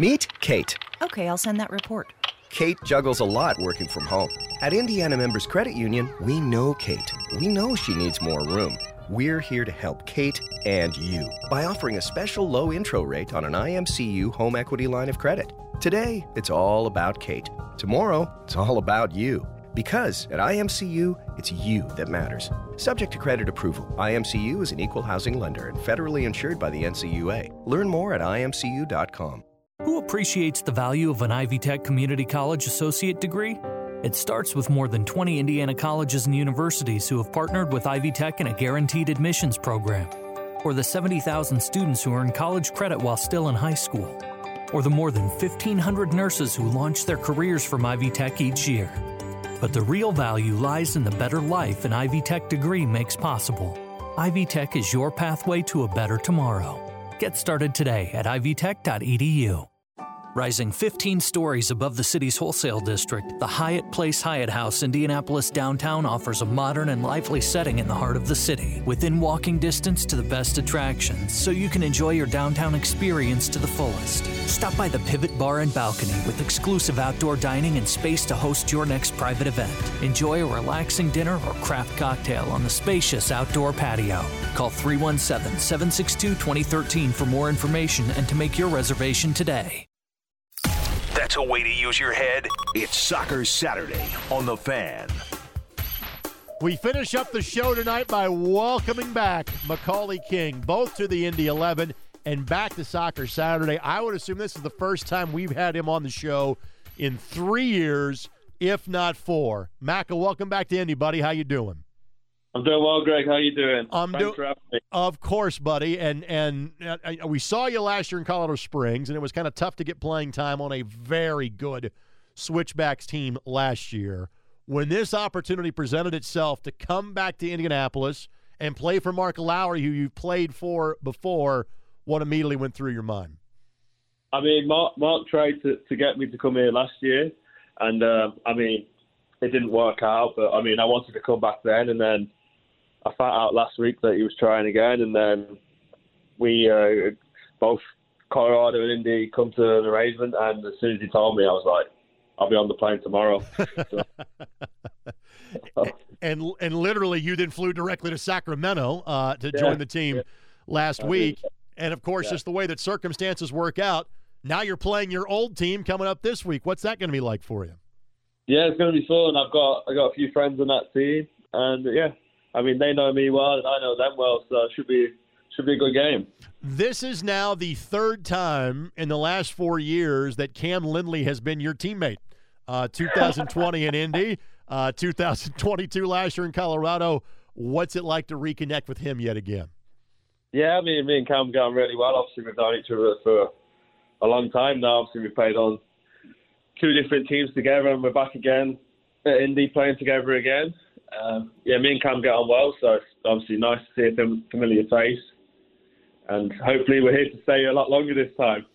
Meet Kate. Okay, I'll send that report. Kate juggles a lot working from home. At Indiana Members Credit Union, we know Kate. We know she needs more room. We're here to help Kate and you by offering a special low intro rate on an IMCU home equity line of credit. Today, it's all about Kate. Tomorrow, it's all about you. Because at IMCU, it's you that matters. Subject to credit approval, IMCU is an equal housing lender and federally insured by the NCUA. Learn more at imcu.com. Who appreciates the value of an Ivy Tech Community College Associate degree? It starts with more than 20 Indiana colleges and universities who have partnered with Ivy Tech in a guaranteed admissions program, or the 70,000 students who earn college credit while still in high school, or the more than 1,500 nurses who launch their careers from Ivy Tech each year. But the real value lies in the better life an Ivy Tech degree makes possible. Ivy Tech is your pathway to a better tomorrow. Get started today at ivytech.edu. Rising 15 stories above the city's wholesale district, the Hyatt Place Hyatt House, Indianapolis downtown offers a modern and lively setting in the heart of the city, within walking distance to the best attractions, so you can enjoy your downtown experience to the fullest. Stop by the Pivot Bar and Balcony with exclusive outdoor dining and space to host your next private event. Enjoy a relaxing dinner or craft cocktail on the spacious outdoor patio. Call 317-762-2013 for more information and to make your reservation today. That's a way to use your head. It's Soccer Saturday on The Fan. We finish up the show tonight by welcoming back Macaulay King, both to the Indy 11 and back to Soccer Saturday. I would assume this is the first time we've had him on the show in 3 years, if not four. Macca, welcome back to Indy, buddy. How you doing? I'm doing well, Greg. How you doing? Of course, buddy. And we saw you last year in Colorado Springs, and it was kind of tough to get playing time on a very good Switchbacks team last year. When this opportunity presented itself to come back to Indianapolis and play for Mark Lowry, who you've played for before, what immediately went through your mind? I mean, Mark tried to get me to come here last year, and it didn't work out. But I wanted to come back then, and then I found out last week that he was trying again, and then we both Colorado and Indy come to an arrangement, and as soon as he told me, I was like, I'll be on the plane tomorrow. and literally you then flew directly to Sacramento to join the team last week. And of course, just the way that circumstances work out, now you're playing your old team coming up this week. What's that going to be like for you? Yeah, it's going to be fun. I got a few friends on that team, and they know me well, and I know them well, so it should be a good game. This is now the third time in the last 4 years that Cam Lindley has been your teammate. 2020 in Indy, 2022 last year in Colorado. What's it like to reconnect with him yet again? Yeah, me and Cam going really well. Obviously, we've known each other for a long time now. Obviously, we've played on two different teams together, and we're back again at Indy playing together again. Me and Cam get on well, so it's obviously nice to see a familiar face. And hopefully we're here to stay a lot longer this time.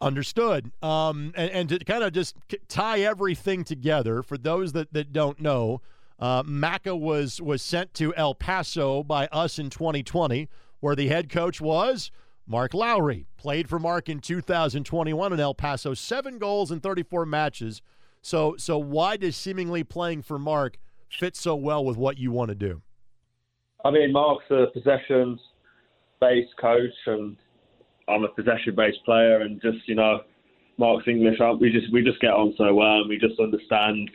Understood. And to kind of just tie everything together, for those that don't know, Macca was sent to El Paso by us in 2020, where the head coach was Mark Lowry. Played for Mark in 2021 in El Paso, 7 goals in 34 matches. So why does seemingly playing for Mark fit so well with what you want to do? Mark's a possession-based coach, and I'm a possession-based player, and just, Mark's English, we just get on so well, and we just understand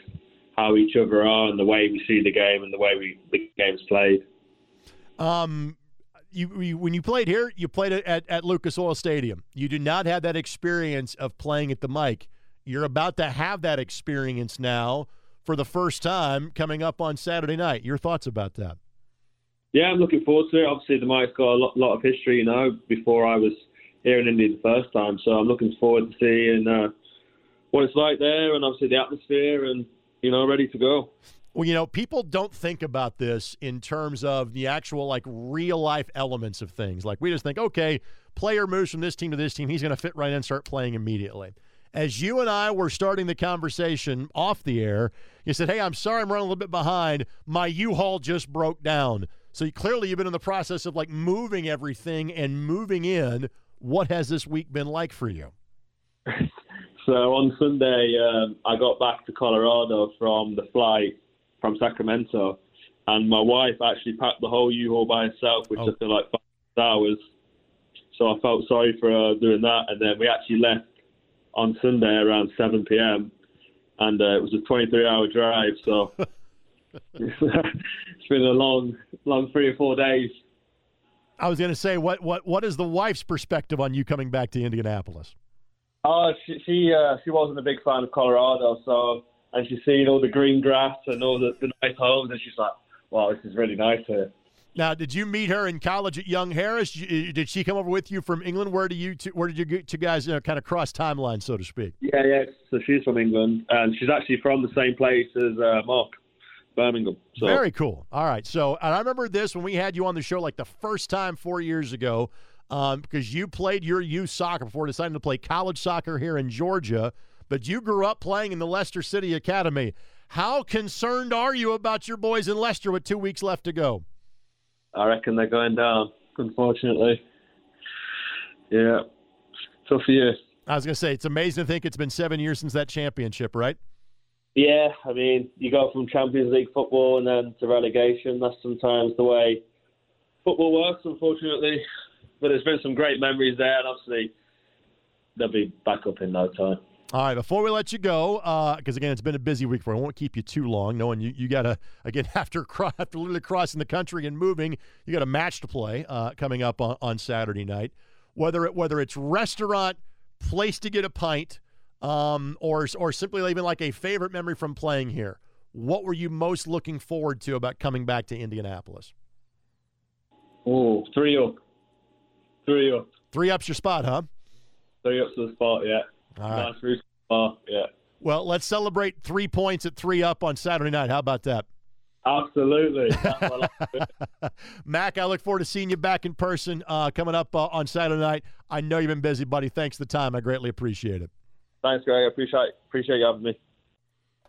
how each other are and the way we see the game and the way the game's played. When you played here, you played at Lucas Oil Stadium. You do not have that experience of playing at the mic. You're about to have that experience now for the first time coming up on Saturday night. Your thoughts about that? Yeah, I'm looking forward to it. Obviously, the mic's got a lot of history, before I was here in Indy the first time. So I'm looking forward to seeing what it's like there, and obviously the atmosphere, and, ready to go. Well, people don't think about this in terms of the actual, real-life elements of things. We just think, okay, player moves from this team to this team. He's going to fit right in and start playing immediately. As you and I were starting the conversation off the air, you said, hey, I'm sorry I'm running a little bit behind. My U-Haul just broke down. So clearly you've been in the process of, moving everything and moving in. What has this week been like for you? So on Sunday, I got back to Colorado from the flight from Sacramento, and my wife actually packed the whole U-Haul by herself, which took her like 5 hours. So I felt sorry for her doing that. And then we actually left on Sunday around 7 p.m., and it was a 23-hour drive. So it's been a long 3 or 4 days. I was going to say, what is the wife's perspective on you coming back to Indianapolis? Oh, she wasn't a big fan of Colorado, so, and she's seen all the green grass and all the nice homes, and she's like, wow, this is really nice here. Now, did you meet her in college at Young Harris? Did she come over with you from England? Where did you two guys kind of cross timelines, so to speak? Yeah. So she's from England, and she's actually from the same place as Mark. Birmingham. So. Very cool. All right. So, and I remember this when we had you on the show like the first time 4 years ago, because you played your youth soccer before deciding to play college soccer here in Georgia, but you grew up playing in the Leicester City Academy. How concerned are you about your boys in Leicester with 2 weeks left to go? I reckon they're going down, unfortunately. Yeah. Tough year. I was going to say, it's amazing to think it's been 7 years since that championship, right? Yeah, I mean, you go from Champions League football and then to relegation. That's sometimes the way football works, unfortunately. But there's been some great memories there, and obviously they'll be back up in no time. All right, before we let you go, because, again, it's been a busy week for you. I won't keep you too long, knowing you got to, again, after literally crossing the country and moving, you got a match to play coming up on Saturday night. Whether it's restaurant, place to get a pint, or simply even like a favorite memory from playing here, what were you most looking forward to about coming back to Indianapolis? Oh, three up. Three up's your spot, huh? Three up's the spot, yeah. All right. Nice spot, yeah. Well, let's celebrate 3 points at three up on Saturday night. How about that? Absolutely. Mac, I look forward to seeing you back in person coming up on Saturday night. I know you've been busy, buddy. Thanks for the time. I greatly appreciate it. Thanks, Greg. I appreciate you having me.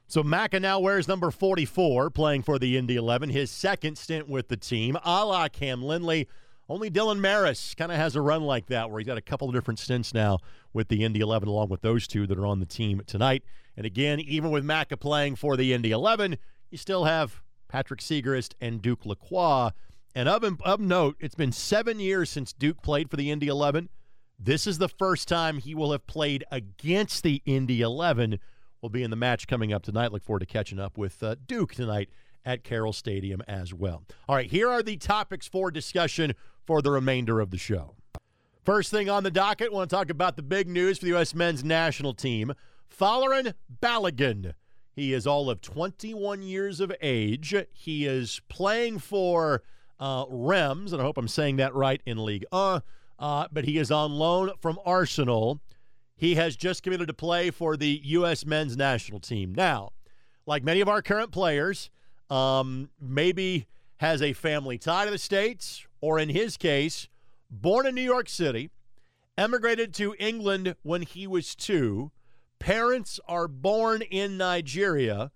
So Maca now wears number 44, playing for the Indy 11, his second stint with the team. A la Cam Lindley, only Dylan Maris kind of has a run like that where he's got a couple of different stints now with the Indy 11, along with those two that are on the team tonight. And again, even with Maca playing for the Indy 11, you still have Patrick Seagrist and Duke Lacroix. And of note, it's been 7 years since Duke played for the Indy 11. This is the first time he will have played against the Indy 11. We'll be in the match coming up tonight. Look forward to catching up with Duke tonight at Carroll Stadium as well. All right, here are the topics for discussion for the remainder of the show. First thing on the docket, want to talk about the big news for the U.S. men's national team. Folarin Balogun. He is all of 21 years of age. He is playing for Reims, and I hope I'm saying that right, in Ligue 1. But he is on loan from Arsenal. He has just committed to play for the U.S. men's national team. Now, like many of our current players, maybe has a family tie to the States, or in his case, born in New York City, emigrated to England when he was 2. Parents are born in Nigeria,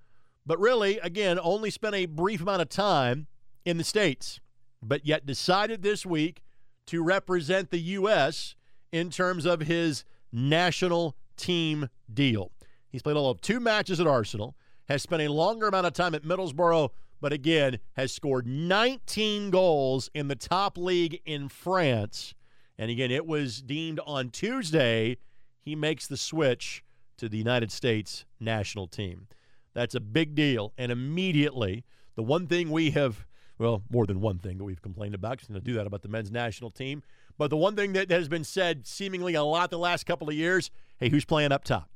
but really, again, only spent a brief amount of time in the States, but yet decided this week to represent the U.S. in terms of his national team deal. He's played all of 2 matches at Arsenal, has spent a longer amount of time at Middlesbrough, but again, has scored 19 goals in the top league in France. And again, it was deemed on Tuesday he makes the switch to the United States national team. That's a big deal. And immediately, the one thing we have... Well, more than one thing that we've complained about. Just going to do that about the men's national team. But the one thing that has been said seemingly a lot the last couple of years, hey, who's playing up top?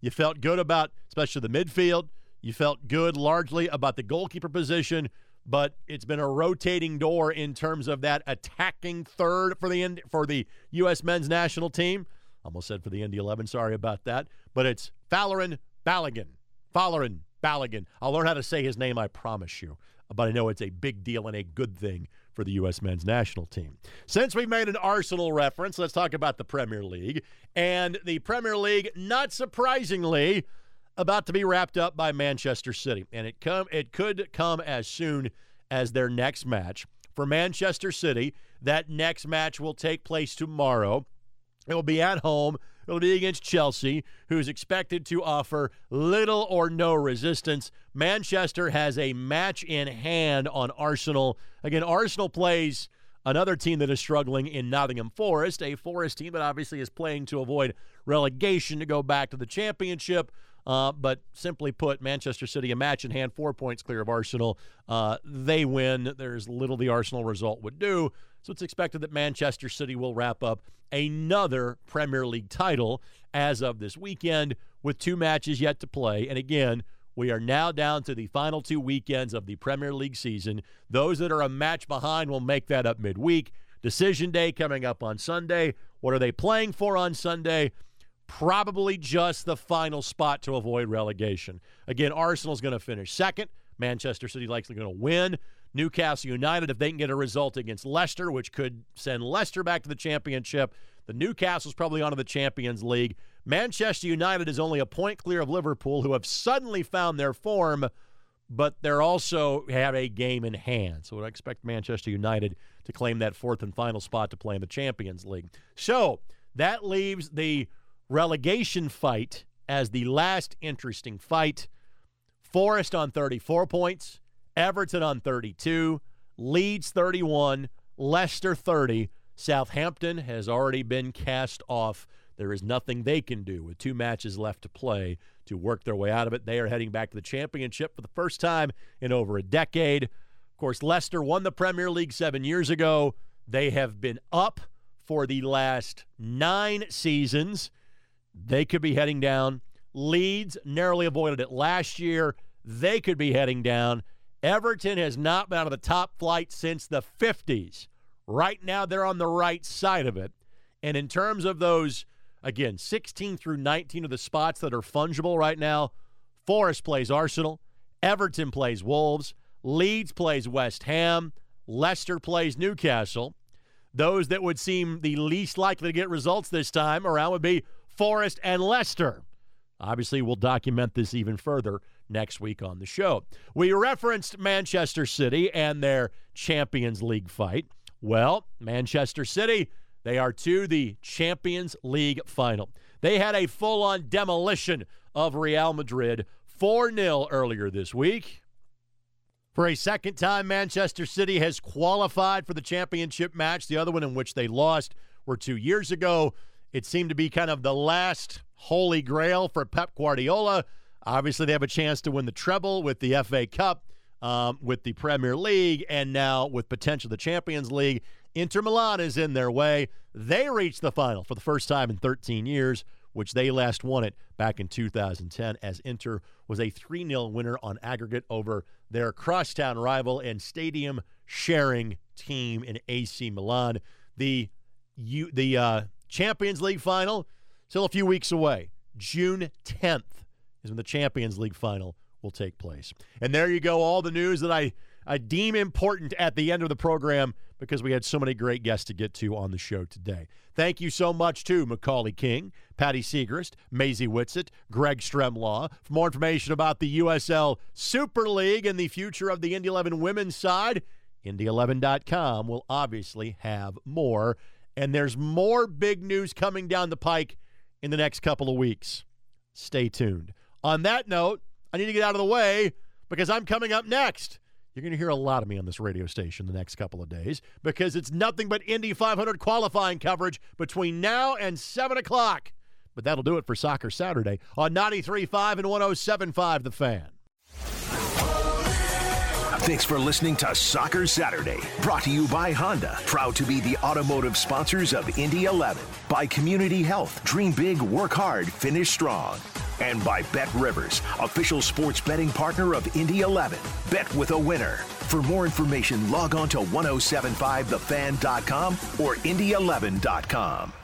You felt good about, especially the midfield. You felt good largely about the goalkeeper position, but it's been a rotating door in terms of that attacking third for the U.S. men's national team. Almost said for the Indy 11. Sorry about that. But it's Folarin Balogun. I'll learn how to say his name, I promise you. But I know it's a big deal and a good thing for the U.S. men's national team. Since we made an Arsenal reference, let's talk about the Premier League. And the Premier League, not surprisingly, about to be wrapped up by Manchester City. And it could come as soon as their next match. For Manchester City, that next match will take place tomorrow. It will be at home It'll be against Chelsea, who's expected to offer little or no resistance. Manchester has a match in hand on Arsenal. Again, Arsenal plays another team that is struggling in Nottingham Forest, a Forest team that obviously is playing to avoid relegation to go back to the championship. But simply put, Manchester City a match in hand, 4 points clear of Arsenal. They win. There's little the Arsenal result would do. So it's expected that Manchester City will wrap up another Premier League title as of this weekend with two matches yet to play. And again, we are now down to the final two weekends of the Premier League season. Those that are a match behind will make that up midweek. Decision Day coming up on Sunday. What are they playing for on Sunday? Probably just the final spot to avoid relegation. Again, Arsenal's going to finish second. Manchester City likely going to win. Newcastle United, if they can get a result against Leicester, which could send Leicester back to the championship, the Newcastle's probably on to the Champions League. Manchester United is only a point clear of Liverpool, who have suddenly found their form, but they also have a game in hand. So I expect Manchester United to claim that fourth and final spot to play in the Champions League. So that leaves the relegation fight as the last interesting fight. Forest on 34 points, Everton on 32, Leeds 31, Leicester 30. Southampton has already been cast off. There is nothing they can do with two matches left to play to work their way out of it. They are heading back to the championship for the first time in over a decade. Of course, Leicester won the Premier League 7 years ago. They have been up for the last 9 seasons. They could be heading down. Leeds narrowly avoided it last year. They could be heading down. Everton has not been out of the top flight since the 50s. Right now, they're on the right side of it. And in terms of those, again, 16 through 19 of the spots that are fungible right now, Forest plays Arsenal, Everton plays Wolves, Leeds plays West Ham, Leicester plays Newcastle. Those that would seem the least likely to get results this time around would be Forest and Leicester. Obviously, we'll document this even further next week on the show. We referenced Manchester City and their Champions League fight. Well, Manchester City, they are to the Champions League final. They had a full-on demolition of Real Madrid 4-0 earlier this week. For a second time, Manchester City has qualified for the championship match. The other one in which they lost were 2 years ago. It seemed to be kind of the last holy grail for Pep Guardiola. Obviously, they have a chance to win the treble with the FA Cup, with the Premier League, and now with potential the Champions League. Inter Milan is in their way. They reached the final for the first time in 13 years, which they last won it back in 2010 as Inter was a 3-0 winner on aggregate over their crosstown rival and stadium-sharing team in AC Milan. The Champions League final, still a few weeks away. June 10th is when the Champions League final will take place. And there you go, all the news that I deem important at the end of the program because we had so many great guests to get to on the show today. Thank you so much to Macaulay King, Patrick Seagrist, Maisie Whitsett, Greg Stremlaw. For more information about the USL Super League and the future of the Indy 11 women's side, Indy11.com will obviously have more. And there's more big news coming down the pike in the next couple of weeks. Stay tuned. On that note, I need to get out of the way because I'm coming up next. You're going to hear a lot of me on this radio station the next couple of days because it's nothing but Indy 500 qualifying coverage between now and 7 o'clock. But that'll do it for Soccer Saturday on 93.5 and 107.5 The Fan. Thanks for listening to Soccer Saturday, brought to you by Honda, proud to be the automotive sponsors of Indy 11, by Community Health, dream big, work hard, finish strong, and by Bet Rivers, official sports betting partner of Indy 11. Bet with a winner. For more information, log on to 1075thefan.com or indy11.com.